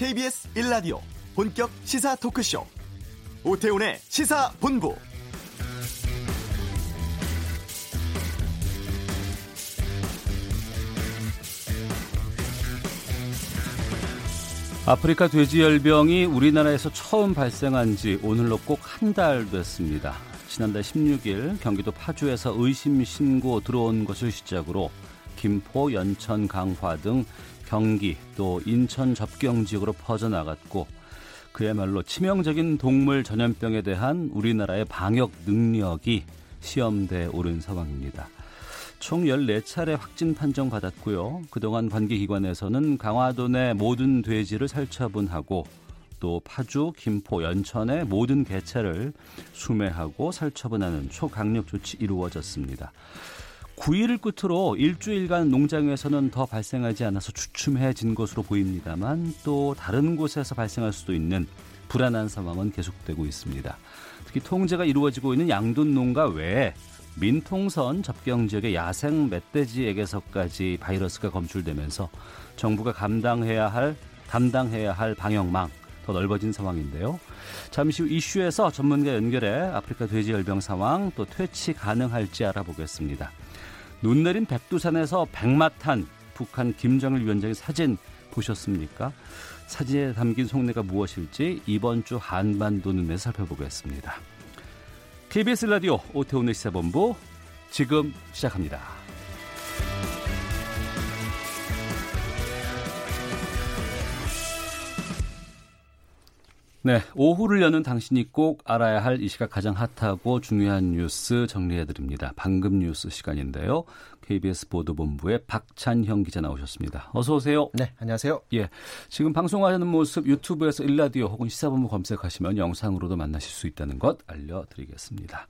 KBS 1라디오 본격 시사 토크쇼 오태훈의 시사본부. 아프리카 돼지열병이 우리나라에서 처음 발생한 지 오늘로 꼭 한 달 됐습니다. 지난달 16일 경기도 파주에서 의심 신고 들어온 것을 시작으로 김포, 연천, 강화 등 경기 또 인천 접경 지역으로 퍼져나갔고 그야말로 치명적인 동물 전염병에 대한 우리나라의 방역 능력이 시험대에 오른 상황입니다. 총 14차례 확진 판정받았고요. 그동안 관계기관에서는 강화도 내 모든 돼지를 살처분하고 또 파주, 김포, 연천의 모든 개체를 수매하고 살처분하는 초강력 조치 이루어졌습니다. 9일을 끝으로 일주일간 농장에서는 더 발생하지 않아서 주춤해진 것으로 보입니다만 또 다른 곳에서 발생할 수도 있는 불안한 상황은 계속되고 있습니다. 특히 통제가 이루어지고 있는 양돈 농가 외에 민통선 접경 지역의 야생 멧돼지에게서까지 바이러스가 검출되면서 정부가 담당해야 할 방역망 더 넓어진 상황인데요. 잠시 후 이슈에서 전문가 연결해 아프리카 돼지열병 상황 또 퇴치 가능할지 알아보겠습니다. 눈 내린 백두산에서 백마탄 북한 김정일 위원장의 사진 보셨습니까? 사진에 담긴 속내가 무엇일지 이번 주 한반도 눈에서 살펴보겠습니다. KBS 라디오 오태훈의 시사본부 지금 시작합니다. 네, 오후를 여는 당신이 꼭 알아야 할 이 시각 가장 핫하고 중요한 뉴스 정리해드립니다. 방금 뉴스 시간인데요. KBS 보도본부의 박찬형 기자 나오셨습니다. 어서 오세요. 네, 안녕하세요. 예, 지금 방송하는 모습 유튜브에서 일라디오 혹은 시사본부 검색하시면 영상으로도 만나실 수 있다는 것 알려드리겠습니다.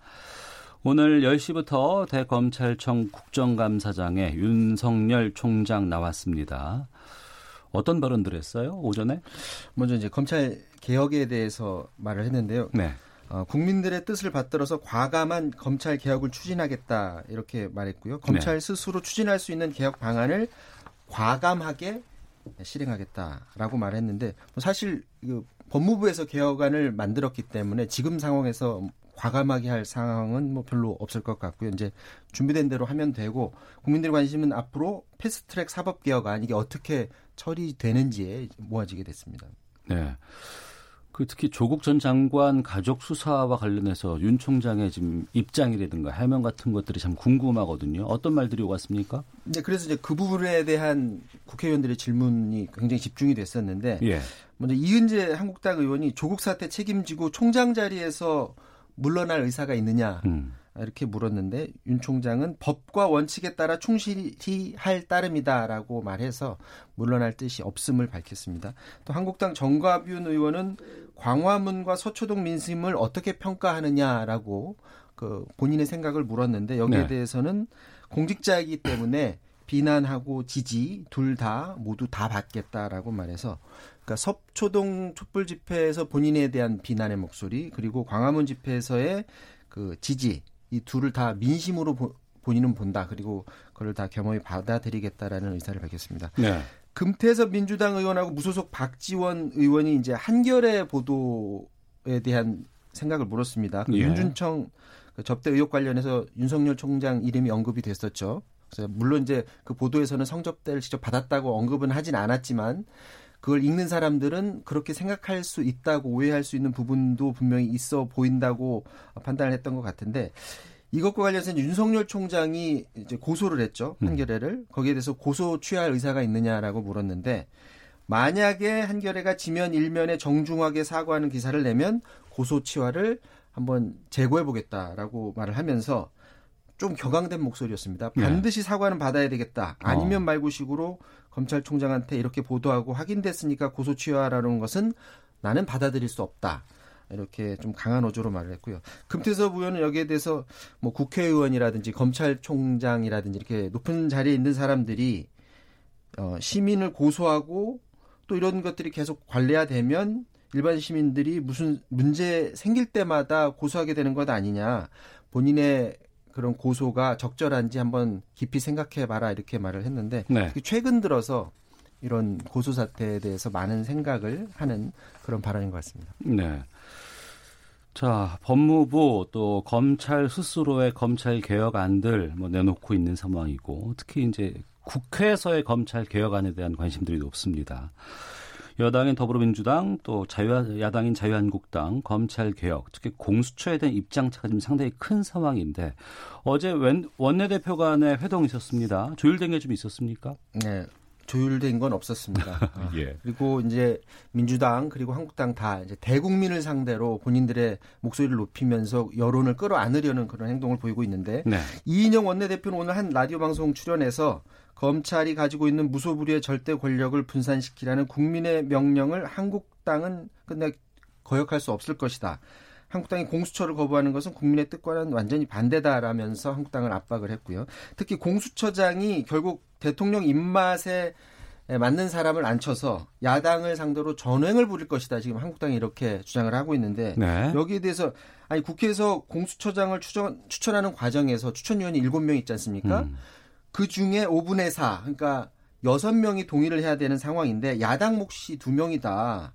오늘 10시부터 대검찰청 국정감사장에 윤석열 총장 나왔습니다. 어떤 발언들을 했어요? 오전에? 먼저 이제 검찰 개혁에 대해서 말을 했는데요. 네. 국민들의 뜻을 받들어서 과감한 검찰 개혁을 추진하겠다 이렇게 말했고요. 검찰 네. 스스로 추진할 수 있는 개혁 방안을 과감하게 실행하겠다라고 말했는데 사실 법무부에서 개혁안을 만들었기 때문에 지금 상황에서 과감하게 할 상황은 뭐 별로 없을 것 같고요. 이제 준비된 대로 하면 되고 국민들의 관심은 앞으로 패스트트랙 사법개혁안 이게 어떻게 처리되는지에 모아지게 됐습니다. 네. 그 특히 조국 전 장관 가족 수사와 관련해서 윤 총장의 지금 입장이라든가 해명 같은 것들이 참 궁금하거든요. 어떤 말들이 오갔습니까? 네, 그래서 이제 그 부분에 대한 국회의원들의 질문이 굉장히 집중이 됐었는데, 예. 먼저 이은재 한국당 의원이 조국 사태 책임지고 총장 자리에서 물러날 의사가 있느냐 이렇게 물었는데 윤 총장은 법과 원칙에 따라 충실히 할 따름이다라고 말해서 물러날 뜻이 없음을 밝혔습니다. 또 한국당 정과빈 의원은 광화문과 서초동 민심을 어떻게 평가하느냐라고 그 본인의 생각을 물었는데 여기에 네. 대해서는 공직자이기 때문에 비난하고 지지 둘 다 모두 다 받겠다라고 말해서 그러니까 서초동 촛불 집회에서 본인에 대한 비난의 목소리 그리고 광화문 집회에서의 그 지지 이 둘을 다 민심으로 본인은 본다. 그리고 그걸 다 겸허히 받아들이겠다라는 의사를 밝혔습니다. 네. 금태섭 민주당 의원하고 무소속 박지원 의원이 이제 한겨레 보도에 대한 생각을 물었습니다. 예. 윤준청 접대 의혹 관련해서 윤석열 총장 이름이 언급이 됐었죠. 그래서 물론 이제 그 보도에서는 성접대를 직접 받았다고 언급은 하진 않았지만 그걸 읽는 사람들은 그렇게 생각할 수 있다고 오해할 수 있는 부분도 분명히 있어 보인다고 판단을 했던 것 같은데 이것과 관련해서 윤석열 총장이 이제 고소를 했죠. 한겨레를. 거기에 대해서 고소 취할 의사가 있느냐라고 물었는데 만약에 한겨레가 지면 일면에 정중하게 사과하는 기사를 내면 고소 취하를 한번 제고해보겠다라고 말을 하면서 좀 격앙된 목소리였습니다. 반드시 사과는 받아야 되겠다. 아니면 말고식으로 검찰총장한테 이렇게 보도하고 확인됐으니까 고소 취하라는 것은 나는 받아들일 수 없다. 이렇게 좀 강한 어조로 말을 했고요. 금태섭 의원은 여기에 대해서 뭐 국회의원이라든지 검찰총장이라든지 이렇게 높은 자리에 있는 사람들이 시민을 고소하고 또 이런 것들이 계속 관례화되면 일반 시민들이 무슨 문제 생길 때마다 고소하게 되는 것 아니냐. 본인의 그런 고소가 적절한지 한번 깊이 생각해봐라 이렇게 말을 했는데 네. 최근 들어서 이런 고수 사태에 대해서 많은 생각을 하는 그런 발언인 것 같습니다. 네. 자, 법무부 또 검찰 스스로의 검찰 개혁안들 뭐 내놓고 있는 상황이고, 특히 이제 국회에서의 검찰 개혁안에 대한 관심들이 높습니다. 여당인 더불어민주당 또 야당인 자유한국당 검찰 개혁, 특히 공수처에 대한 입장차가 지금 상당히 큰 상황인데, 어제 원내대표 간의 회동이 있었습니다. 조율된 게 좀 있었습니까? 네. 조율된 건 없었습니다. 예. 그리고 이제 민주당 그리고 한국당 다 이제 대국민을 상대로 본인들의 목소리를 높이면서 여론을 끌어안으려는 그런 행동을 보이고 있는데, 네. 이인영 원내대표는 오늘 한 라디오 방송 출연해서 검찰이 가지고 있는 무소불위의 절대 권력을 분산시키라는 국민의 명령을 한국당은 끝내 거역할 수 없을 것이다. 한국당이 공수처를 거부하는 것은 국민의 뜻과는 완전히 반대다라면서 한국당을 압박을 했고요. 특히 공수처장이 결국 대통령 입맛에 맞는 사람을 앉혀서 야당을 상대로 전횡을 부릴 것이다. 지금 한국당이 이렇게 주장을 하고 있는데, 네. 여기에 대해서 아니 국회에서 공수처장을 추천하는 과정에서 추천위원이 7명 있지 않습니까? 그중에 5분의 4, 그러니까 6명이 동의를 해야 되는 상황인데 야당 몫이 2명이다.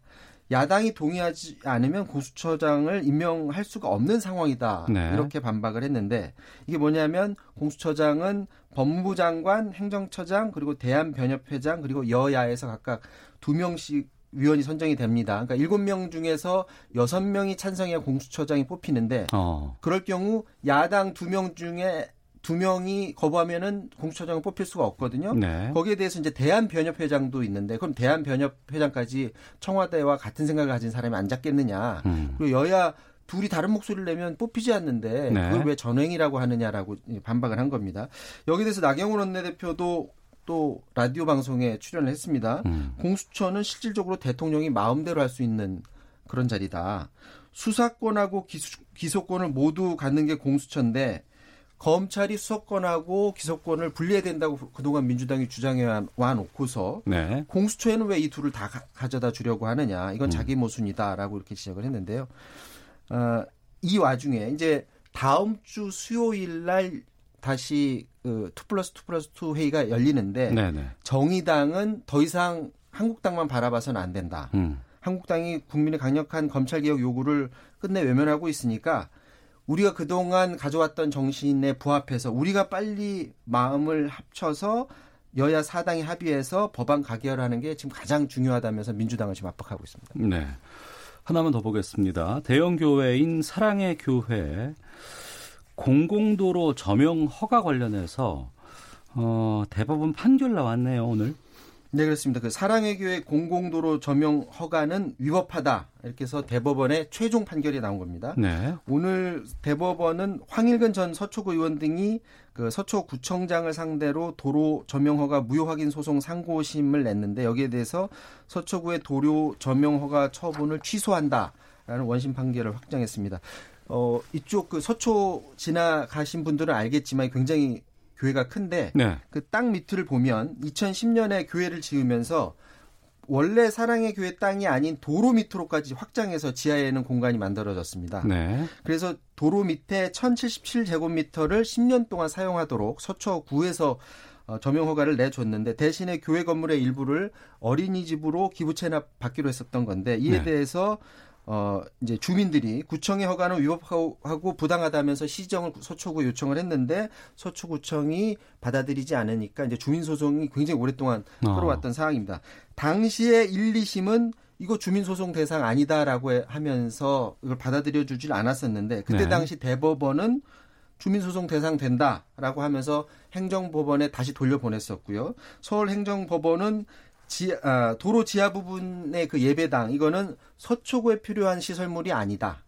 야당이 동의하지 않으면 공수처장을 임명할 수가 없는 상황이다. 네. 이렇게 반박을 했는데, 이게 뭐냐면 공수처장은 법무부 장관, 행정처장, 그리고 대한변협회장, 그리고 여야에서 각각 2명씩 위원이 선정이 됩니다. 그러니까 7명 중에서 6명이 찬성해야 공수처장이 뽑히는데, 그럴 경우 야당 2명 중에 2명이 거부하면은 공수처장을 뽑힐 수가 없거든요. 네. 거기에 대해서 이제 대한변협회장도 있는데, 그럼 대한변협회장까지 청와대와 같은 생각을 가진 사람이 앉았겠느냐. 그리고 여야 둘이 다른 목소리를 내면 뽑히지 않는데, 네. 그걸 왜 전횡이라고 하느냐라고 반박을 한 겁니다. 여기에 대해서 나경원 원내대표도 또 라디오 방송에 출연을 했습니다. 공수처는 실질적으로 대통령이 마음대로 할 수 있는 그런 자리다. 수사권하고 기소권을 모두 갖는 게 공수처인데, 검찰이 수사권하고 기소권을 분리해야 된다고 그동안 민주당이 주장해와놓고서, 네. 공수처에는 왜 이 둘을 다 가져다 주려고 하느냐. 이건 자기 모순이다라고 이렇게 지적을 했는데요. 이 와중에 이제 다음 주 수요일 날 다시 2+2+2 회의가 열리는데, 네네. 정의당은 더 이상 한국당만 바라봐서는 안 된다. 한국당이 국민의 강력한 검찰개혁 요구를 끝내 외면하고 있으니까 우리가 그동안 가져왔던 정신에 부합해서 우리가 빨리 마음을 합쳐서 여야 사당이 합의해서 법안 가결하는 게 지금 가장 중요하다면서 민주당을 지금 압박하고 있습니다. 네. 하나만 더 보겠습니다. 대형교회인 사랑의 교회 공공도로 점용 허가 관련해서 대법원 판결 나왔네요, 오늘. 네, 그렇습니다. 그 사랑의 교회 공공도로 점용 허가는 위법하다. 이렇게 해서 대법원의 최종 판결이 나온 겁니다. 네. 오늘 대법원은 황일근 전 서초구 의원 등이 그 서초구청장을 상대로 도로 점용 허가 무효 확인 소송 상고심을 냈는데, 여기에 대해서 서초구의 도로 점용 허가 처분을 취소한다라는 원심 판결을 확정했습니다. 이쪽 그 서초 지나가신 분들은 알겠지만 굉장히 교회가 큰데, 네. 그 땅 밑을 보면 2010년에 교회를 지으면서 원래 사랑의 교회 땅이 아닌 도로 밑으로까지 확장해서 지하에는 공간이 만들어졌습니다. 네. 그래서 도로 밑에 1077제곱미터를 10년 동안 사용하도록 서초구에서 점용 허가를 내줬는데, 대신에 교회 건물의 일부를 어린이집으로 기부 체납받기로 했었던 건데, 이에, 네. 대해서 이제 주민들이 구청의 허가는 위법하고 부당하다면서 시정을 서초구에 요청을 했는데, 서초구청이 받아들이지 않으니까 이제 주민소송이 굉장히 오랫동안 끌어왔던 상황입니다. 당시에 1, 2심은 이거 주민소송 대상 아니다라고 하면서 이걸 받아들여주질 않았었는데, 그때, 네. 당시 대법원은 주민소송 대상 된다라고 하면서 행정법원에 다시 돌려보냈었고요. 서울행정법원은 도로 지하 부분의 그 예배당, 이거는 서초구에 필요한 시설물이 아니다.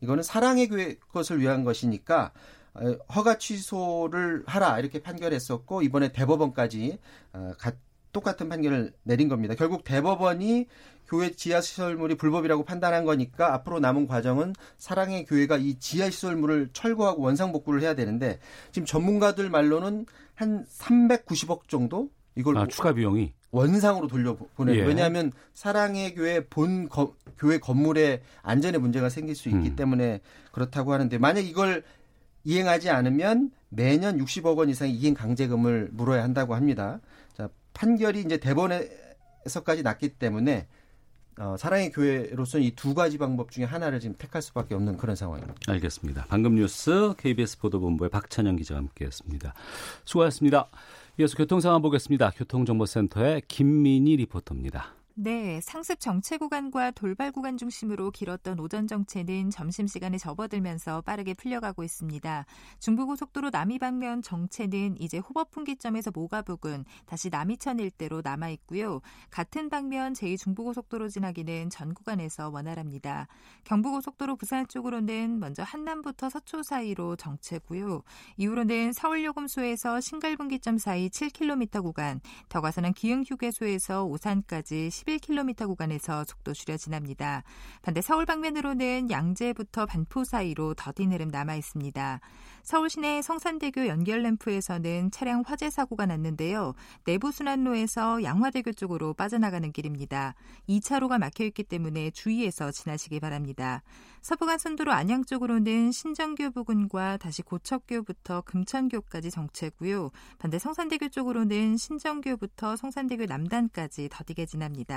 이거는 사랑의 교회 것을 위한 것이니까 허가 취소를 하라, 이렇게 판결했었고, 이번에 대법원까지 똑같은 판결을 내린 겁니다. 결국 대법원이 교회 지하시설물이 불법이라고 판단한 거니까 앞으로 남은 과정은 사랑의 교회가 이 지하시설물을 철거하고 원상복구를 해야 되는데, 지금 전문가들 말로는 한 390억 정도? 이걸 추가 비용이 원상으로 돌려보내요. 예. 왜냐하면 사랑의 교회 교회 건물의 안전에 문제가 생길 수 있기 때문에 그렇다고 하는데, 만약 이걸 이행하지 않으면 매년 60억 원 이상의 이행 강제금을 물어야 한다고 합니다. 자, 판결이 이제 대법원의 에서까지 났기 때문에 사랑의 교회로서는 이 두 가지 방법 중에 하나를 지금 택할 수밖에 없는 그런 상황입니다. 알겠습니다. 방금 뉴스 KBS 보도본부의 박찬형 기자와 함께했습니다. 수고하셨습니다. 이어서 교통 상황 보겠습니다. 교통정보센터의 김민희 리포터입니다. 네, 상습 정체 구간과 돌발 구간 중심으로 길었던 오전 정체는 점심시간에 접어들면서 빠르게 풀려가고 있습니다. 중부고속도로 남이 방면 정체는 이제 호법분기점에서 모가 부근, 다시 남이천 일대로 남아있고요. 같은 방면 제2중부고속도로 지나기는 전 구간에서 원활합니다. 경부고속도로 부산 쪽으로는 먼저 한남부터 서초 사이로 정체고요. 이후로는 서울요금소에서 신갈분기점 사이 7km 구간, 더 가서는 기흥휴게소에서 오산까지 11km 구간에서 속도 줄여 지납니다. 반대 서울 방면으로는 양재부터 반포 사이로 더딘 흐름 남아있습니다. 서울 시내 성산대교 연결램프에서는 차량 화재 사고가 났는데요. 내부순환로에서 양화대교 쪽으로 빠져나가는 길입니다. 2차로가 막혀있기 때문에 주의해서 지나시기 바랍니다. 서부간선도로 안양 쪽으로는 신정교 부근과 다시 고척교부터 금천교까지 정체고요. 반대 성산대교 쪽으로는 신정교부터 성산대교 남단까지 더디게 지납니다.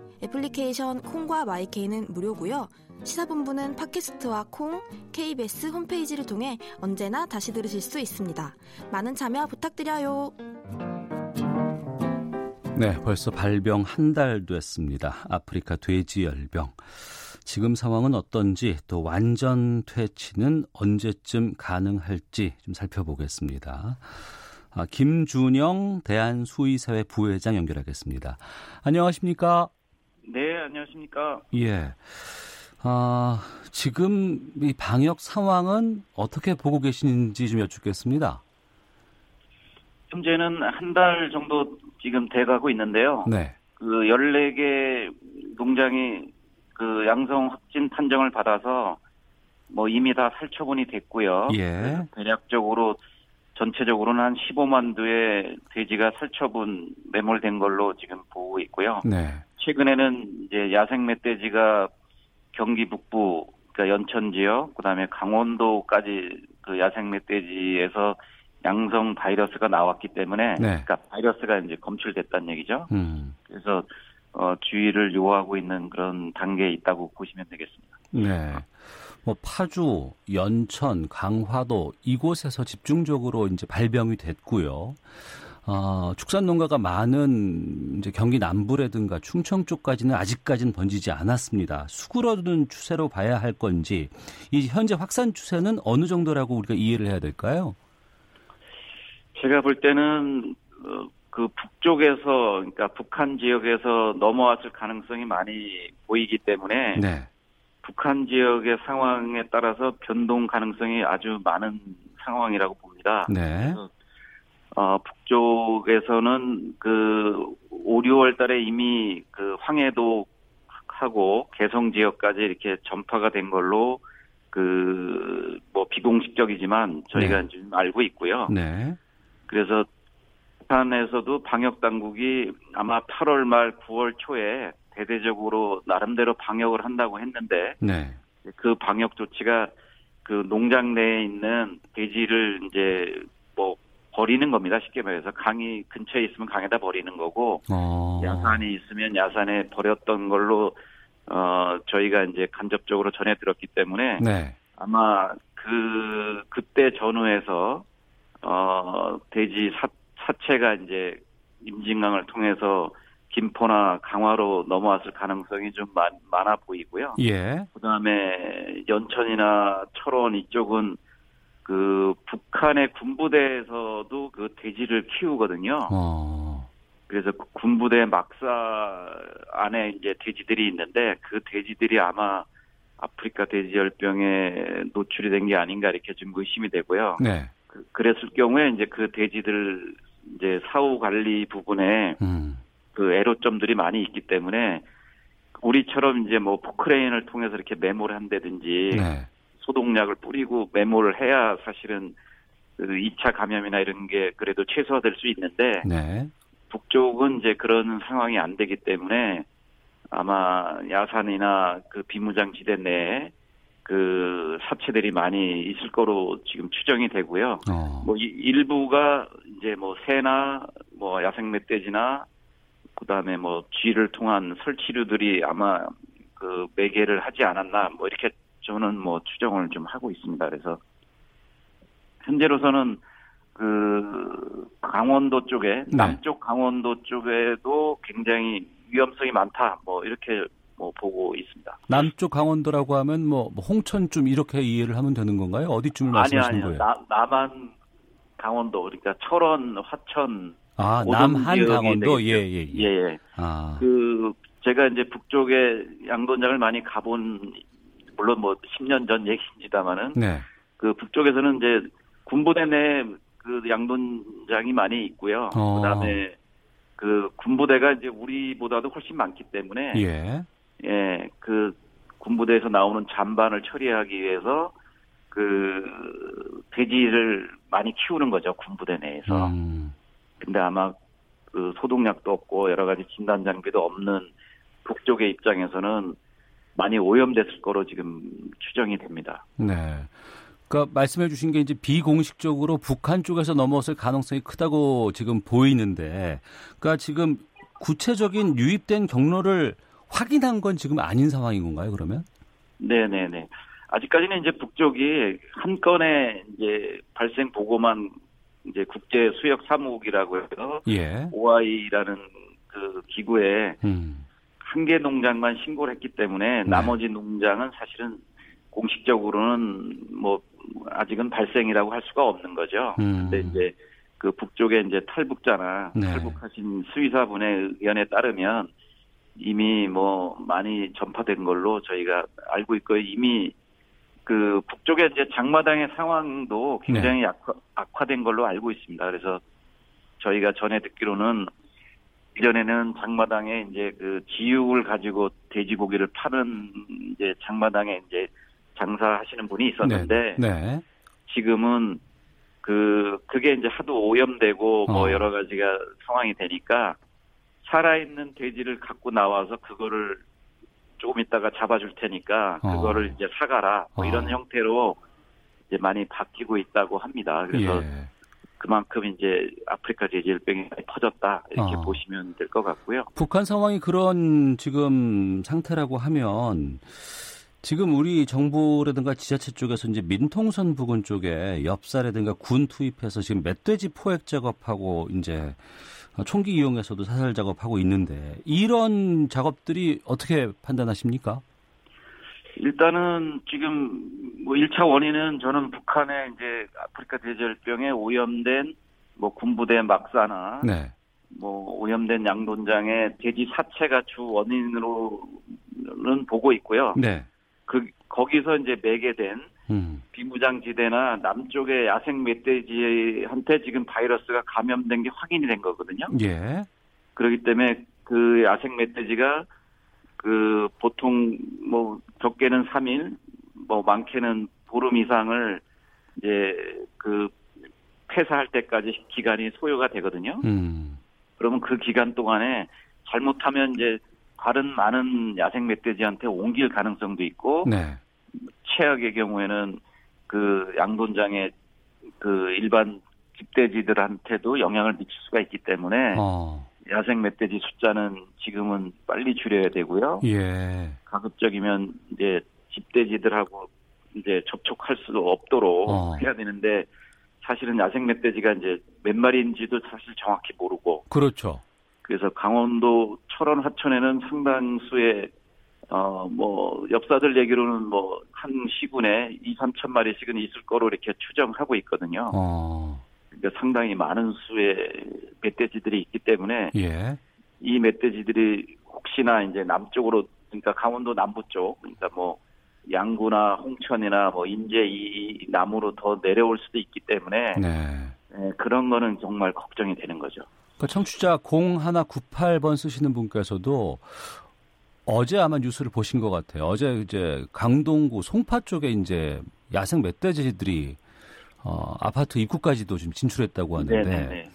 애플리케이션 콩과 마이케이는 무료고요. 시사본부는 팟캐스트와 콩, KBS 홈페이지를 통해 언제나 다시 들으실 수 있습니다. 많은 참여 부탁드려요. 네, 벌써 발병 한 달 됐습니다. 아프리카 돼지열병. 지금 상황은 어떤지, 또 완전 퇴치는 언제쯤 가능할지 좀 살펴보겠습니다. 김준영 대한수의사회 부회장 연결하겠습니다. 안녕하십니까? 네, 안녕하십니까? 예. 지금 이 방역 상황은 어떻게 보고 계시는지 좀 여쭙겠습니다. 현재는 한 달 정도 지금 돼가고 있는데요. 네. 그 14개 농장이 그 양성 확진 판정을 받아서 뭐 이미 다 살처분이 됐고요. 예. 대략적으로 전체적으로는 한 15만 두의 돼지가 살처분 매몰된 걸로 지금 보고 있고요. 네. 최근에는 이제 야생 멧돼지가 경기 북부, 그러니까 연천 지역, 그다음에 강원도까지 그 야생 멧돼지에서 양성 바이러스가 나왔기 때문에, 네. 그러니까 바이러스가 이제 검출됐다는 얘기죠. 그래서 주의를 요하고 있는 그런 단계에 있다고 보시면 되겠습니다. 네, 뭐 파주, 연천, 강화도 이곳에서 집중적으로 이제 발병이 됐고요. 축산 농가가 많은 이제 경기 남부라든가 충청 쪽까지는 아직까지는 번지지 않았습니다. 수그러드는 추세로 봐야 할 건지, 이 현재 확산 추세는 어느 정도라고 우리가 이해를 해야 될까요? 제가 볼 때는 그 북쪽에서, 그러니까 북한 지역에서 넘어왔을 가능성이 많이 보이기 때문에, 네. 북한 지역의 상황에 따라서 변동 가능성이 아주 많은 상황이라고 봅니다. 네. 북쪽에서는 그 5, 6월 달에 이미 그 황해도하고 개성 지역까지 이렇게 전파가 된 걸로 그 뭐 비공식적이지만 저희가, 네. 좀 알고 있고요. 네. 그래서 북한에서도 방역 당국이 아마 8월 말 9월 초에 대대적으로 나름대로 방역을 한다고 했는데, 네. 그 방역 조치가 그 농장 내에 있는 돼지를 이제 뭐 버리는 겁니다. 쉽게 말해서 강이 근처에 있으면 강에다 버리는 거고, 야산이 있으면 야산에 버렸던 걸로 저희가 이제 간접적으로 전해 들었기 때문에, 네. 아마 그때 전후에서 돼지 사체가 이제 임진강을 통해서 김포나 강화로 넘어왔을 가능성이 좀 많아 보이고요. 예. 그다음에 연천이나 철원 이쪽은 그 북한의 군부대에서도 그 돼지를 키우거든요. 그래서 그 군부대 막사 안에 이제 돼지들이 있는데, 그 돼지들이 아마 아프리카 돼지열병에 노출이 된 게 아닌가 이렇게 좀 의심이 되고요. 네. 그랬을 경우에 이제 그 돼지들 이제 사후 관리 부분에 그 애로점들이 많이 있기 때문에 우리처럼 이제 뭐 포크레인을 통해서 이렇게 매몰한다든지, 네. 소독약을 뿌리고 메모를 해야 사실은 2차 감염이나 이런 게 그래도 최소화될 수 있는데 네. 북쪽은 이제 그런 상황이 안 되기 때문에 아마 야산이나 그 비무장지대 내에 그 사체들이 많이 있을 거로 지금 추정이 되고요. 뭐 일부가 이제 뭐 새나 뭐 야생 멧돼지나 그다음에 뭐 쥐를 통한 설치류들이 아마 그 매개를 하지 않았나 뭐 이렇게 저는 뭐 추정을 좀 하고 있습니다. 그래서 현재로서는 그 강원도 쪽에 남쪽 강원도 쪽에도 굉장히 위험성이 많다. 뭐 이렇게 뭐 보고 있습니다. 남쪽 강원도라고 하면 뭐 홍천쯤 이렇게 이해를 하면 되는 건가요? 어디쯤을 말씀하시는 거예요? 남한 강원도 그러니까 철원, 화천, 남한 강원도 예예. 아. 그 제가 이제 북쪽에 양곤장을 많이 가본 물론 뭐 10년 전 얘기입니다만은 네. 그 북쪽에서는 이제 군부대 내 그 양곤장이 많이 있고요. 그다음에 그 군부대가 이제 우리보다도 훨씬 많기 때문에 예, 그 군부대에서 나오는 잔반을 처리하기 위해서 그 돼지를 많이 키우는 거죠 군부대 내에서. 근데 아마 그 소독약도 없고 여러 가지 진단 장비도 없는 북쪽의 입장에서는 많이 오염됐을 거로 지금 추정이 됩니다. 네. 그러니까 말씀해 주신 게 이제 비공식적으로 북한 쪽에서 넘어왔을 가능성이 크다고 지금 보이는데, 그러니까 지금 구체적인 유입된 경로를 확인한 건 지금 아닌 상황인 건가요? 그러면? 네네네. 아직까지는 이제 북쪽이 한 건의 이제 발생 보고만 이제 국제 수역 사무국이라고 해서 OI라는 그 기구에 한 개 농장만 신고를 했기 때문에 나머지 농장은 사실은 공식적으로는 뭐 아직은 발생이라고 할 수가 없는 거죠. 근데 이제 그 북쪽에 이제 탈북자나 탈북하신 수의사분의 의견에 따르면 이미 뭐 많이 전파된 걸로 저희가 알고 있고 이미 그 북쪽에 이제 장마당의 상황도 굉장히 악화된 걸로 알고 있습니다. 그래서 저희가 전에 듣기로는 이전에는 장마당에 이제 그 지육을 가지고 돼지고기를 파는 이제 장마당에 이제 장사하시는 분이 있었는데 지금은 그게 이제 하도 오염되고 뭐 여러 가지가 상황이 되니까 살아있는 돼지를 갖고 나와서 그거를 조금 있다가 잡아줄 테니까 그거를 이제 사가라 뭐 이런 형태로 이제 많이 바뀌고 있다고 합니다. 그래서 그만큼 이제 아프리카 돼지열병이 퍼졌다 이렇게 보시면 될 것 같고요. 북한 상황이 그런 지금 상태라고 하면. 지금 우리 정부라든가 지자체 쪽에서 이제 민통선 부근 쪽에 엽사라든가 군 투입해서 지금 멧돼지 포획 작업하고 이제 총기 이용해서도 사살 작업하고 있는데 이런 작업들이 어떻게 판단하십니까? 일단은 지금 뭐 1차 원인은 저는 북한의 이제 아프리카 돼지열병에 오염된 뭐 군부대 막사나 뭐 오염된 양돈장의 돼지 사체가 주 원인으로는 보고 있고요. 거기서 이제 매개된 비무장지대나 남쪽의 야생 멧돼지한테 지금 바이러스가 감염된 게 확인이 된 거거든요. 그렇기 때문에 그 야생 멧돼지가 그 보통 뭐 적게는 3일, 뭐 많게는 보름 이상을 이제 그 폐사할 때까지 기간이 소요가 되거든요. 그러면 그 기간 동안에 잘못하면 이제 다른 많은 야생 멧돼지한테 옮길 가능성도 있고 최악의 경우에는 그 양돈장의 그 일반 집돼지들한테도 영향을 미칠 수가 있기 때문에 야생 멧돼지 숫자는 지금은 빨리 줄여야 되고요. 가급적이면 이제 집돼지들하고 이제 접촉할 수 없도록 해야 되는데 사실은 야생 멧돼지가 이제 몇 마리인지도 사실 정확히 모르고 그래서 강원도 철원 화천에는 상당수의 뭐 엽사들 얘기로는 뭐 한 시군에 2, 3천 마리씩은 있을 거로 이렇게 추정하고 있거든요. 그러니까 상당히 많은 수의 멧돼지들이 있기 때문에 이 멧돼지들이 혹시나 이제 남쪽으로 그러니까 강원도 남부 쪽 그러니까 뭐 양구나 홍천이나 뭐 인제 이 남으로 더 내려올 수도 있기 때문에 그런 거는 정말 걱정이 되는 거죠. 청취자 0198번 쓰시는 분께서도 어제 아마 뉴스를 보신 것 같아요. 어제 이제 강동구 송파 쪽에 이제 야생 멧돼지들이 아파트 입구까지도 지금 진출했다고 하는데 네네네.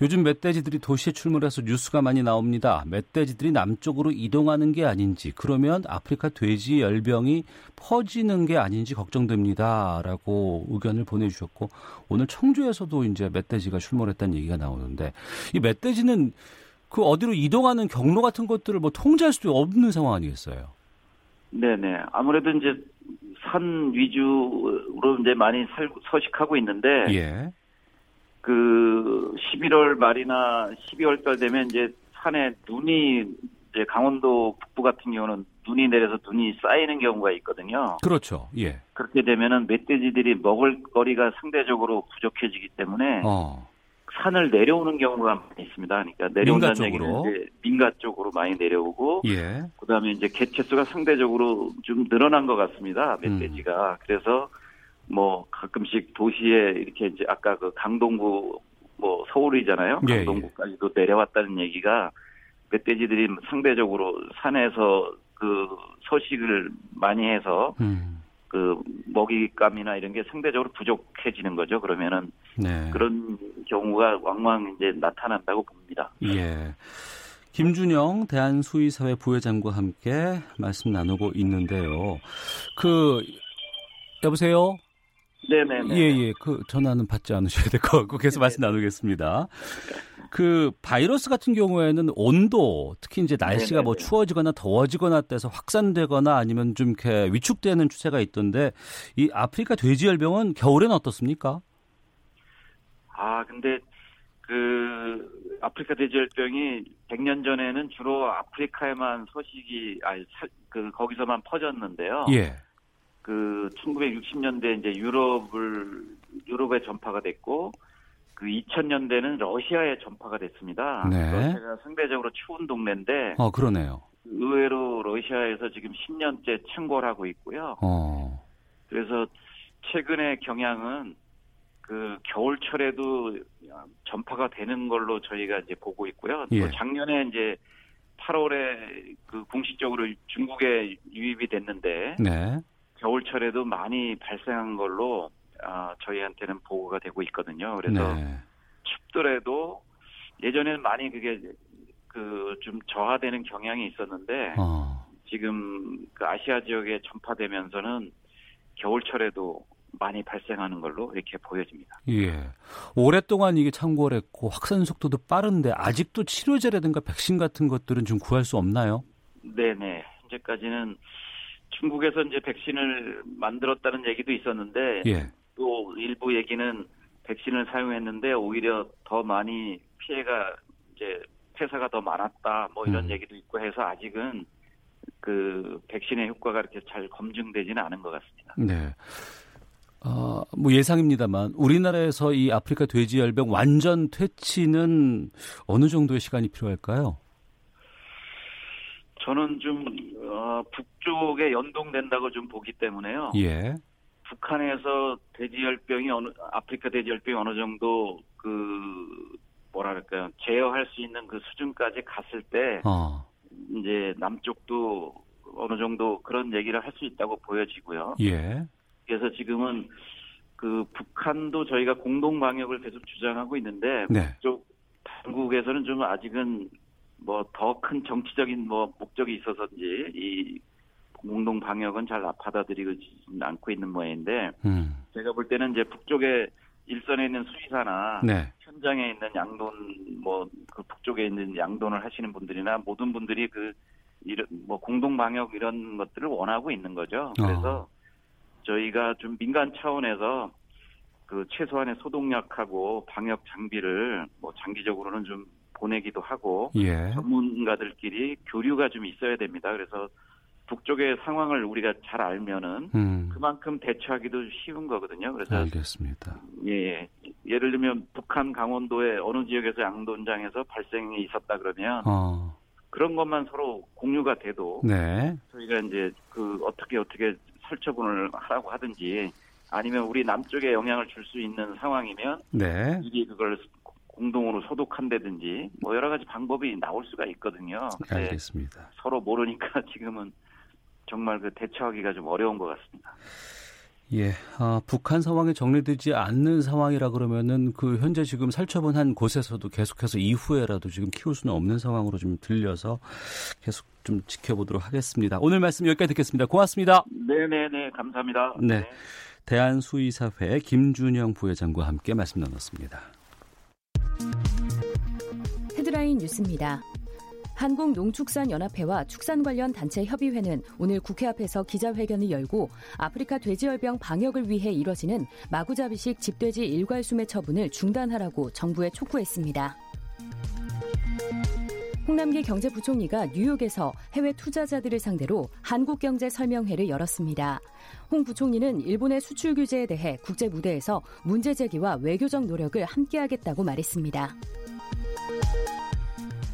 요즘 멧돼지들이 도시에 출몰해서 뉴스가 많이 나옵니다. 멧돼지들이 남쪽으로 이동하는 게 아닌지, 그러면 아프리카 돼지 열병이 퍼지는 게 아닌지 걱정됩니다라고 의견을 보내주셨고, 오늘 청주에서도 이제 멧돼지가 출몰했다는 얘기가 나오는데, 이 멧돼지는 그 어디로 이동하는 경로 같은 것들을 뭐 통제할 수도 없는 상황 아니겠어요? 네네. 아무래도 이제 산 위주로 이제 많이 서식하고 있는데, 예. 그 11월 말이나 12월달 되면 이제 산에 눈이 이제 강원도 북부 같은 경우는 눈이 내려서 눈이 쌓이는 경우가 있거든요. 그렇죠. 예. 그렇게 되면은 멧돼지들이 먹을거리가 상대적으로 부족해지기 때문에 산을 내려오는 경우가 많이 있습니다. 그러니까 내려온다는 얘기는 이제 민가 쪽으로 많이 내려오고, 예. 그다음에 이제 개체수가 상대적으로 좀 늘어난 것 같습니다. 멧돼지가 그래서 뭐 가끔씩 도시에 이렇게 이제 아까 그 강동구 뭐 서울이잖아요. 강동구까지도 내려왔다는 얘기가 멧돼지들이 상대적으로 산에서 그 서식을 많이 해서 그 먹잇감이나 이런 게 상대적으로 부족해지는 거죠. 그러면은 네. 그런 경우가 왕왕 이제 나타난다고 봅니다. 예. 김준영 대한수의사회 부회장과 함께 말씀 나누고 있는데요. 그 여보세요. 네네네. 예예. 그 전화는 받지 않으셔야 될 것 같고 계속 네네. 말씀 나누겠습니다. 그 바이러스 같은 경우에는 온도, 특히 이제 날씨가 네네. 뭐 추워지거나 더워지거나 돼서 확산되거나 아니면 좀 이렇게 위축되는 추세가 있던데, 이 아프리카 돼지열병은 겨울에는 어떻습니까? 아 근데 그 아프리카 돼지열병이 100년 전에는 주로 아프리카에만 소식이 거기서만 퍼졌는데요. 예. 그 1960년대 이제 유럽에 전파가 됐고, 그 2000년대는 러시아에 전파가 됐습니다. 네. 러시아가 상대적으로 추운 동네인데. 그러네요. 의외로 러시아에서 지금 10년째 침몰하고 있고요. 그래서 최근의 경향은 그 겨울철에도 전파가 되는 걸로 저희가 이제 보고 있고요. 예. 또 작년에 이제 8월에 그 공식적으로 중국에 유입이 됐는데. 네. 겨울철에도 많이 발생한 걸로 저희한테는 보고가 되고 있거든요. 그래서 네. 춥더라도 예전에는 많이 그게 그 좀 저하되는 경향이 있었는데 지금 그 아시아 지역에 전파되면서는 겨울철에도 많이 발생하는 걸로 이렇게 보여집니다. 예. 오랫동안 이게 창궐했고 확산 속도도 빠른데 아직도 치료제라든가 백신 같은 것들은 좀 구할 수 없나요? 네네. 현재까지는 중국에서 이제 백신을 만들었다는 얘기도 있었는데 예. 또 일부 얘기는 백신을 사용했는데 오히려 더 많이 피해가 이제 폐사가 더 많았다 뭐 이런 얘기도 있고 해서 아직은 그 백신의 효과가 이렇게 잘 검증되지는 않은 것 같습니다. 네. 뭐 예상입니다만 우리나라에서 이 아프리카 돼지열병 완전 퇴치는 어느 정도의 시간이 필요할까요? 저는 좀 북쪽에 연동된다고 좀 보기 때문에요. 예. 북한에서 아프리카 돼지열병이 어느 정도 그 뭐랄까요 제어할 수 있는 그 수준까지 갔을 때 이제 남쪽도 어느 정도 그런 얘기를 할 수 있다고 보여지고요. 예. 그래서 지금은 그 북한도 저희가 공동 방역을 계속 주장하고 있는데 네. 북쪽 당국에서는 좀 아직은 뭐 더 큰 정치적인 뭐 목적이 있어서인지 이 공동 방역은 잘 받아들이지 않고 있는 모양인데 제가 볼 때는 이제 북쪽에 일선에 있는 수의사나 네. 현장에 있는 양돈 뭐 그 북쪽에 있는 양돈을 하시는 분들이나 모든 분들이 그 이런 뭐 공동 방역 이런 것들을 원하고 있는 거죠. 그래서 저희가 좀 민간 차원에서 그 최소한의 소독약하고 방역 장비를 뭐 장기적으로는 좀 보내기도 하고 예. 전문가들끼리 교류가 좀 있어야 됩니다. 그래서 북쪽의 상황을 우리가 잘 알면은 그만큼 대처하기도 쉬운 거거든요. 그래서 알겠습니다. 예, 예를 들면 북한 강원도의 어느 지역에서 양돈장에서 발생이 있었다 그러면 그런 것만 서로 공유가 돼도 네. 저희가 이제 그 어떻게 설처분을 하라고 하든지 아니면 우리 남쪽에 영향을 줄 수 있는 상황이면 네. 미리 그걸 공동으로 소독한다든지 뭐 여러 가지 방법이 나올 수가 있거든요. 알겠습니다. 서로 모르니까 지금은 정말 그 대처하기가 좀 어려운 것 같습니다. 예, 북한 상황이 정리되지 않는 상황이라 그러면은 그 현재 지금 살처분한 곳에서도 계속해서 이후에라도 지금 키울 수는 없는 상황으로 좀 들려서 계속 좀 지켜보도록 하겠습니다. 오늘 말씀 여기까지 듣겠습니다. 고맙습니다. 네, 감사합니다. 네, 대한수의사회 김준영 부회장과 함께 말씀 나눴습니다. 헤드라인 뉴스입니다. 한국농축산연합회와 축산 관련 단체 협의회는 오늘 국회 앞에서 기자회견을 열고 아프리카 돼지열병 방역을 위해 이뤄지는 마구잡이식 집돼지 일괄수매 처분을 중단하라고 정부에 촉구했습니다. 홍남기 경제부총리가 뉴욕에서 해외 투자자들을 상대로 한국경제설명회를 열었습니다. 홍 부총리는 일본의 수출 규제에 대해 국제 무대에서 문제 제기와 외교적 노력을 함께하겠다고 말했습니다.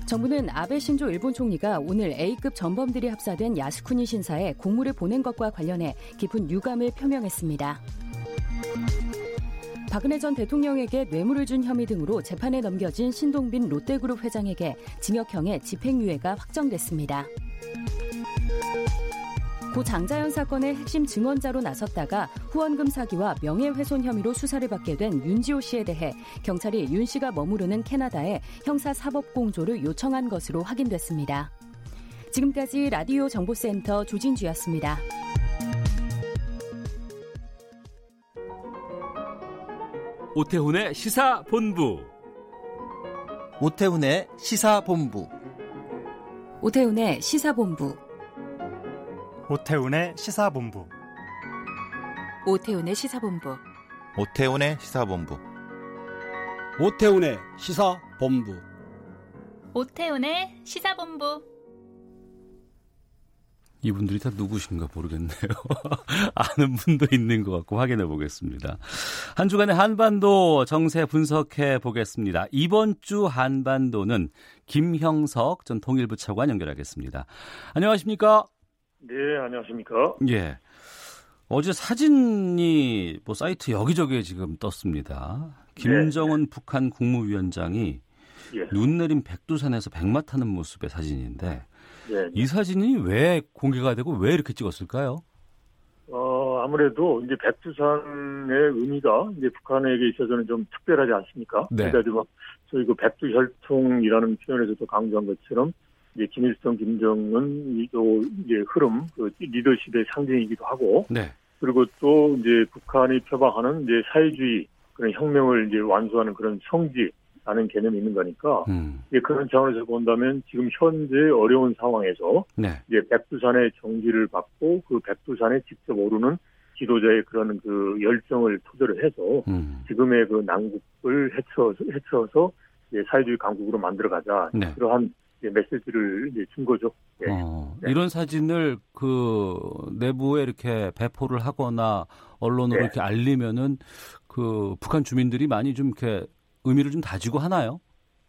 정부는 아베 신조 일본 총리가 오늘 A급 전범들이 합사된 야스쿠니 신사에 공물을 보낸 것과 관련해 깊은 유감을 표명했습니다. 박근혜 전 대통령에게 뇌물을 준 혐의 등으로 재판에 넘겨진 신동빈 롯데그룹 회장에게 징역형의 집행유예가 확정됐습니다. 고 장자연 사건의 핵심 증언자로 나섰다가 후원금 사기와 명예훼손 혐의로 수사를 받게 된 윤지호 씨에 대해 경찰이 윤 씨가 머무르는 캐나다에 형사사법공조를 요청한 것으로 확인됐습니다. 지금까지 라디오 정보센터 조진주였습니다. 오태훈의 시사본부. 오태훈의 시사본부. 이분들이 다 누구신가 모르겠네요. 아는 분도 있는 것 같고 확인해 보겠습니다. 한 주간의 한반도 정세 분석해 보겠습니다. 이번 주 한반도는 김형석 전 통일부 차관 연결하겠습니다. 안녕하십니까? 네, 안녕하십니까? 예. 어제 사진이 뭐 사이트 여기저기에 지금 떴습니다. 김정은 북한 국무위원장이 눈 내린 백두산에서 백마 타는 모습의 사진인데 이 사진이 왜 공개가 되고 왜 이렇게 찍었을까요? 아무래도 이제 백두산의 의미가 이제 북한에게 있어서는 좀 특별하지 않습니까? 네. 그러니까 막 소위 그 백두혈통이라는 표현에서도 강조한 것처럼 이제 김일성, 김정은 또 이제 흐름, 그 리더십의 상징이기도 하고, 네. 그리고 또 이제 북한이 표방하는 이제 사회주의 그런 혁명을 이제 완수하는 그런 성지라는 개념이 있는 거니까, 이제 그런 차원에서 본다면 지금 현재 어려운 상황에서 네. 이제 백두산의 정지를 받고 그 백두산에 직접 오르는 지도자의 그런 그 열정을 토대로 해서 지금의 그 난국을 헤쳐서 이제 사회주의 강국으로 만들어가자 네. 그러한 메시지를 이제 준 거죠. 네. 이런 사진을 그 내부에 이렇게 배포를 하거나 언론으로 이렇게 알리면은 그 북한 주민들이 많이 좀 이렇게 의미를 좀 다지고 하나요?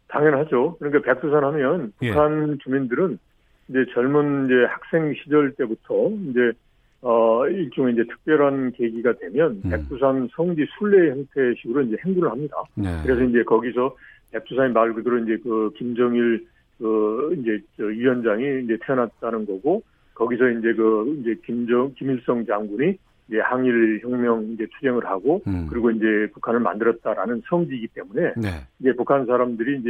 당연하죠. 그러니까 백두산 하면 북한 주민들은 이제 젊은 이제 학생 시절 때부터 이제 일종의 이제 특별한 계기가 되면 백두산 성지 순례 형태식으로 이제 행군을 합니다. 네. 그래서 이제 거기서 백두산이 말 그대로 이제 그 김정일 그 이제 저 위원장이 이제 태어났다는 거고 거기서 이제 그 이제 김일성 장군이 이제 항일 혁명 이제 투쟁을 하고 그리고 이제 북한을 만들었다라는 성지이기 때문에 이제 북한 사람들이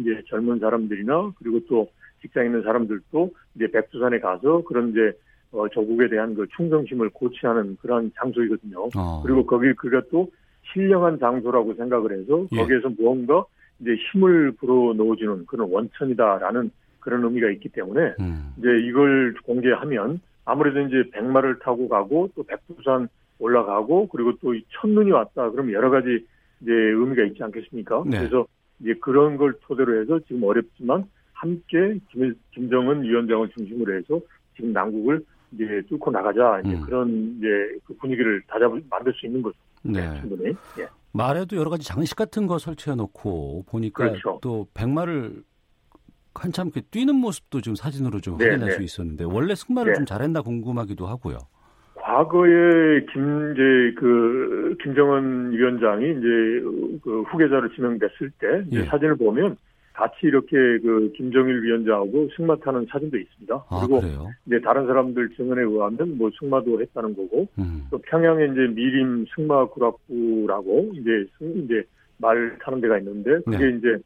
이제 젊은 사람들이나 그리고 또 직장에 있는 사람들도 이제 백두산에 가서 그런 이제 조국에 대한 그 충성심을 고취하는 그런 장소이거든요. 그리고 거기가 또 신령한 장소라고 생각을 해서 거기에서 무언가 이제 힘을 불어넣어주는 그런 원천이다라는 그런 의미가 있기 때문에 이제 이걸 공개하면 아무래도 이제 백마를 타고 가고 또 백두산 올라가고 그리고 또 첫눈이 왔다 그러면 여러 가지 이제 의미가 있지 않겠습니까? 네. 그래서 이제 그런 걸 토대로 해서 지금 어렵지만 함께 김정은 위원장을 중심으로 해서 지금 난국을 이제 뚫고 나가자 이제 그런 이제 그 분위기를 만들 수 있는 거죠. 네, 충분히. 예. 말에도 여러 가지 장식 같은 거 설치해놓고 보니까 그렇죠. 또 백마를 한참 이렇게 뛰는 모습도 지금 사진으로 좀 확인할 수 있었는데 원래 승마를 좀 잘했나 궁금하기도 하고요. 과거에 김정은 위원장이 후계자로 지명됐을 때 예. 사진을 보면 같이 이렇게 김정일 위원장하고 승마 타는 사진도 있습니다. 아, 그리고 그래요? 이제 다른 사람들 증언에 의하면 승마도 했다는 거고 또 평양에 미림 승마 구락구라고 말 타는 데가 있는데 그게 네.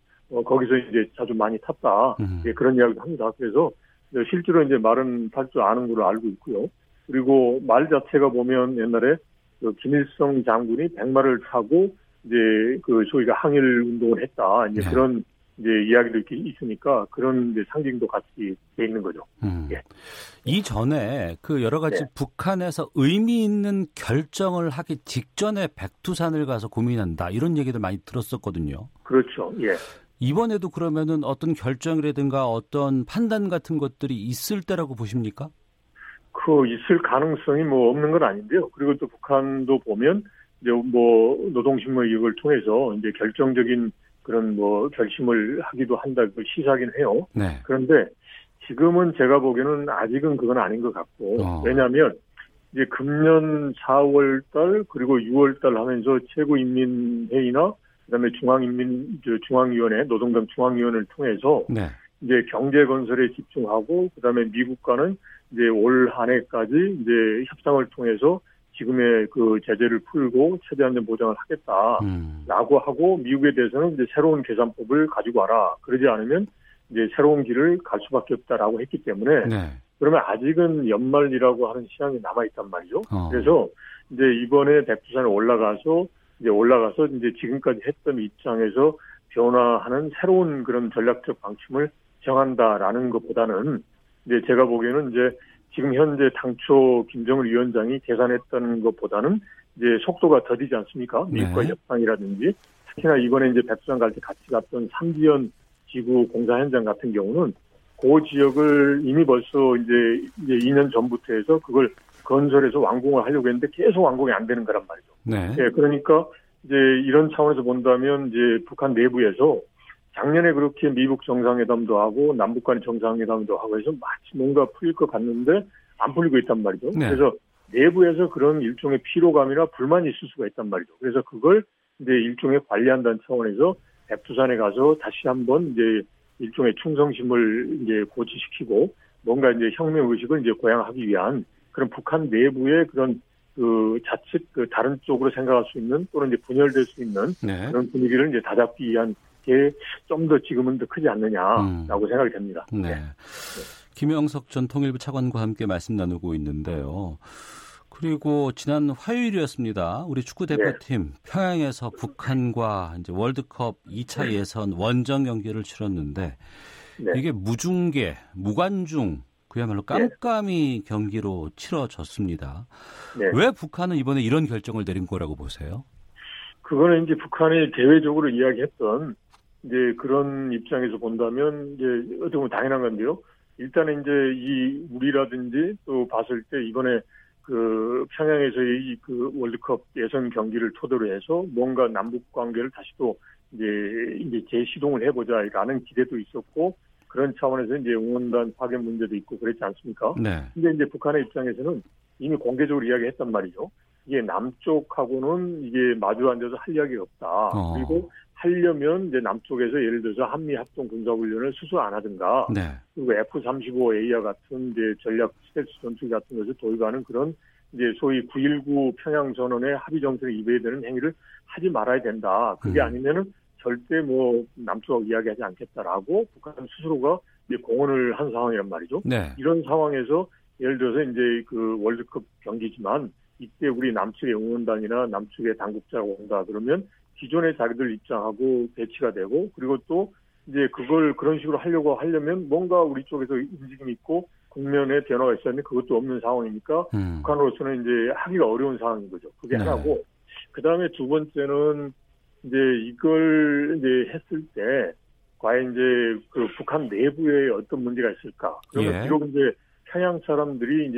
거기서 자주 많이 탔다 그런 이야기도 합니다. 그래서 실제로 말은 탈 줄 아는 걸로 알고 있고요. 그리고 말 자체가 보면 옛날에 김일성 장군이 백마를 타고 소위가 항일 운동을 했다 네. 그런 이야기도 이렇게 있으니까 그런 상징도 같이 돼 있는 거죠. 예. 이전에 여러 가지 네. 북한에서 의미 있는 결정을 하기 직전에 백두산을 가서 고민한다 이런 얘기들 많이 들었었거든요. 그렇죠. 예. 이번에도 그러면은 어떤 결정이라든가 어떤 판단 같은 것들이 있을 때라고 보십니까? 있을 가능성이 없는 건 아닌데요. 그리고 또 북한도 보면 노동신문 이걸 통해서 결정적인 그런 결심을 하기도 한다고 시사하긴 해요. 네. 그런데 지금은 제가 보기에는 아직은 그건 아닌 것 같고 왜냐하면 금년 4월달 그리고 6월달 하면서 최고인민회의나 그다음에 중앙위원회 노동당 중앙위원회를 통해서 네. 경제 건설에 집중하고 그다음에 미국과는 올 한 해까지 협상을 통해서. 지금의 제재를 풀고 최대한 보장을 하겠다라고 하고 미국에 대해서는 새로운 계산법을 가지고 와라. 그러지 않으면 새로운 길을 갈 수밖에 없다라고 했기 때문에 네. 그러면 아직은 연말이라고 하는 시간이 남아 있단 말이죠. 그래서 이번에 백두산에 올라가서 지금까지 했던 입장에서 변화하는 새로운 그런 전략적 방침을 정한다라는 것보다는 제가 보기에는 지금 현재 당초 김정일 위원장이 계산했던 것보다는 속도가 더디지 않습니까? 미국과 협상이라든지 특히나 이번에 백두산 갈 때 같이 갔던 삼지연 지구 공사 현장 같은 경우는 그 지역을 이미 벌써 2년 전부터 해서 그걸 건설해서 완공을 하려고 했는데 계속 완공이 안 되는 거란 말이죠. 네. 예, 그러니까 이런 차원에서 본다면 북한 내부에서 작년에 그렇게 미국 정상회담도 하고 남북 간의 정상회담도 하고 해서 마치 뭔가 풀릴 것 같는데 안 풀리고 있단 말이죠. 네. 그래서 내부에서 그런 일종의 피로감이나 불만이 있을 수가 있단 말이죠. 그래서 그걸 일종의 관리한다는 차원에서 백두산에 가서 다시 한번 일종의 충성심을 고취시키고 뭔가 혁명 의식을 고양하기 위한 그런 북한 내부의 그런 자칫 다른 쪽으로 생각할 수 있는 또는 분열될 수 있는 네. 그런 분위기를 다잡기 위한 좀 더 지금은 더 크지 않느냐라고 생각이 됩니다. 네. 네. 김영석 전 통일부 차관과 함께 말씀 나누고 있는데요. 그리고 지난 화요일이었습니다. 우리 축구 대표팀 네. 평양에서 북한과 월드컵 2차 네. 예선 원정 경기를 치렀는데 네. 이게 무관중 그야말로 깜깜이 네. 경기로 치러졌습니다. 네. 왜 북한은 이번에 이런 결정을 내린 거라고 보세요? 그거는 북한이 대외적으로 이야기했던 그런 입장에서 본다면 어떻게 보면 당연한 건데요. 일단은 이 우리라든지 또 봤을 때 이번에 평양에서의 월드컵 예선 경기를 토대로 해서 뭔가 남북 관계를 다시 또 이제 재시동을 해보자라는 기대도 있었고 그런 차원에서 응원단 파견 문제도 있고 그랬지 않습니까? 네. 근데 북한의 입장에서는 이미 공개적으로 이야기했단 말이죠. 이게 남쪽하고는 마주 앉아서 할 이야기가 없다. 그리고 하려면 남쪽에서 예를 들어서 한미 합동 군사훈련을 수수 안 하든가, 네. 그리고 F-35A와 같은 전략 스텔스 전투기 같은 것을 도입하는 그런 소위 9.19 평양 선언의 합의 정신에 위배되는 행위를 하지 말아야 된다. 그게 아니면은 절대 남쪽하고 이야기하지 않겠다라고 북한 스스로가 공언을 한 상황이란 말이죠. 네. 이런 상황에서 예를 들어서 월드컵 경기지만. 이때 우리 남측의 응원단이나 남측의 당국자가 온다 그러면 기존의 자기들 입장하고 배치가 되고 그리고 또 그걸 그런 식으로 하려면 뭔가 우리 쪽에서 움직임이 있고 국면에 변화가 있었는데 그것도 없는 상황이니까 북한으로서는 하기가 어려운 상황인 거죠. 그게 네. 하나고 그 다음에 두 번째는 이걸 했을 때 과연 북한 내부에 어떤 문제가 있을까? 그러면 예. 비록 평양 사람들이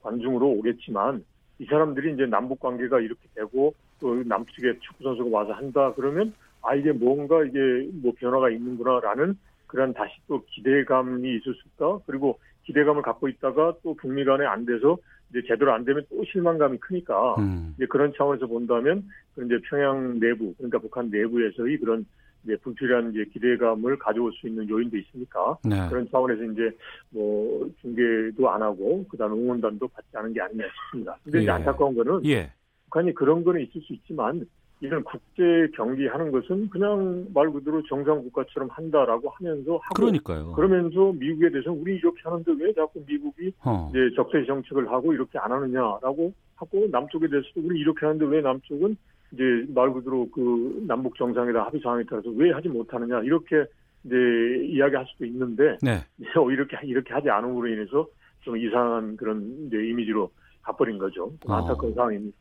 관중으로 오겠지만. 이 사람들이 남북 관계가 이렇게 되고 또 남측의 축구 선수가 와서 한다 그러면 이게 뭔가 변화가 있는구나라는 그런 다시 또 기대감이 있을 수 있다. 그리고 기대감을 갖고 있다가 또 북미 간에 안 돼서 이제 제대로 안 되면 또 실망감이 크니까 이제 그런 차원에서 본다면 이제 평양 내부, 그러니까 북한 내부에서의 그런 이제 분출이라는 이제 기대감을 가져올 수 있는 요인도 있으니까 네. 그런 차원에서 이제 뭐 중계도 안 하고 그다음 응원단도 받지 않은 게 아니냐 싶습니다. 근데 이제 안타까운 거는 북한이 그런 거는 있을 수 있지만 이런 국제 경기하는 것은 그냥 말 그대로 정상 국가처럼 한다라고 하면서 하고 그러니까요. 그러면서 미국에 대해서는 우리 이렇게 하는데 왜 자꾸 미국이 이제 적대 정책을 하고 이렇게 안 하느냐라고 하고 남쪽에 대해서도 우리 이렇게 하는데 왜 남쪽은 이제 말 그대로 그 남북 정상회담 합의 상황에 따라서 왜 하지 못하느냐 이렇게 이제 이야기할 수도 있는데 네. 이렇게 하지 않음으로 인해서 좀 이상한 그런 이제 이미지로 가버린 거죠. 안타까운 상황입니다.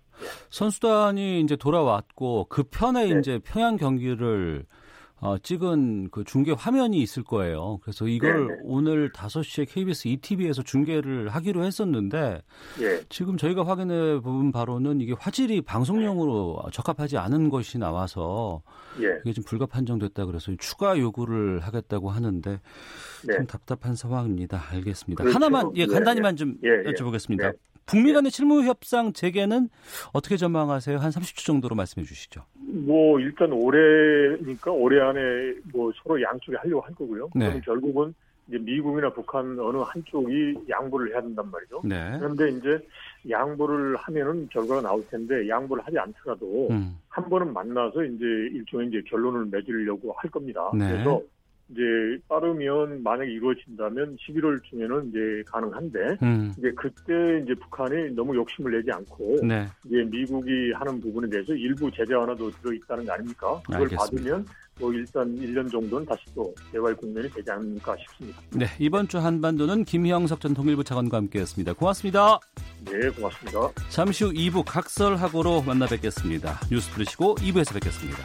선수단이 이제 돌아왔고 그 편에 네. 이제 평양 경기를 찍은 그 중계 화면이 있을 거예요. 그래서 이걸 오늘 5시에 KBS ETV에서 중계를 하기로 했었는데 지금 저희가 확인해 본 바로는 이게 화질이 방송용으로 적합하지 않은 것이 나와서 이게 좀 불가 판정됐다 그래서 추가 요구를 하겠다고 하는데 참 답답한 상황입니다. 알겠습니다. 그렇죠. 하나만 간단히만 좀 여쭤보겠습니다. 북미 간의 실무 협상 재개는 어떻게 전망하세요? 한 30초 정도로 말씀해 주시죠. 뭐 일단 올해니까 올해 안에 뭐 서로 양쪽이 하려고 할 거고요. 네. 그럼 결국은 이제 미국이나 북한 어느 한쪽이 양보를 해야 된단 말이죠. 네. 그런데 이제 양보를 하면은 결과가 나올 텐데 양보를 하지 않더라도 한 번은 만나서 이제 일종의 이제 결론을 맺으려고 할 겁니다. 네. 그래서 이제 빠르면 만약에 이루어진다면 11월 중에는 이제 가능한데 이제 그때 이제 북한이 너무 욕심을 내지 않고 이제 미국이 하는 부분에 대해서 일부 제재 하나도 들어 있다는 거 아닙니까? 그걸 받으면 뭐 일단 1년 정도는 다시 또 대화의 국면이 되지 않을까 싶습니다. 네, 이번 주 한반도는 김형석 전 통일부 차관과 함께했습니다. 고맙습니다. 네, 고맙습니다. 잠시 후 2부 각설하고로 만나 뵙겠습니다. 뉴스 들으시고 2부에서 뵙겠습니다.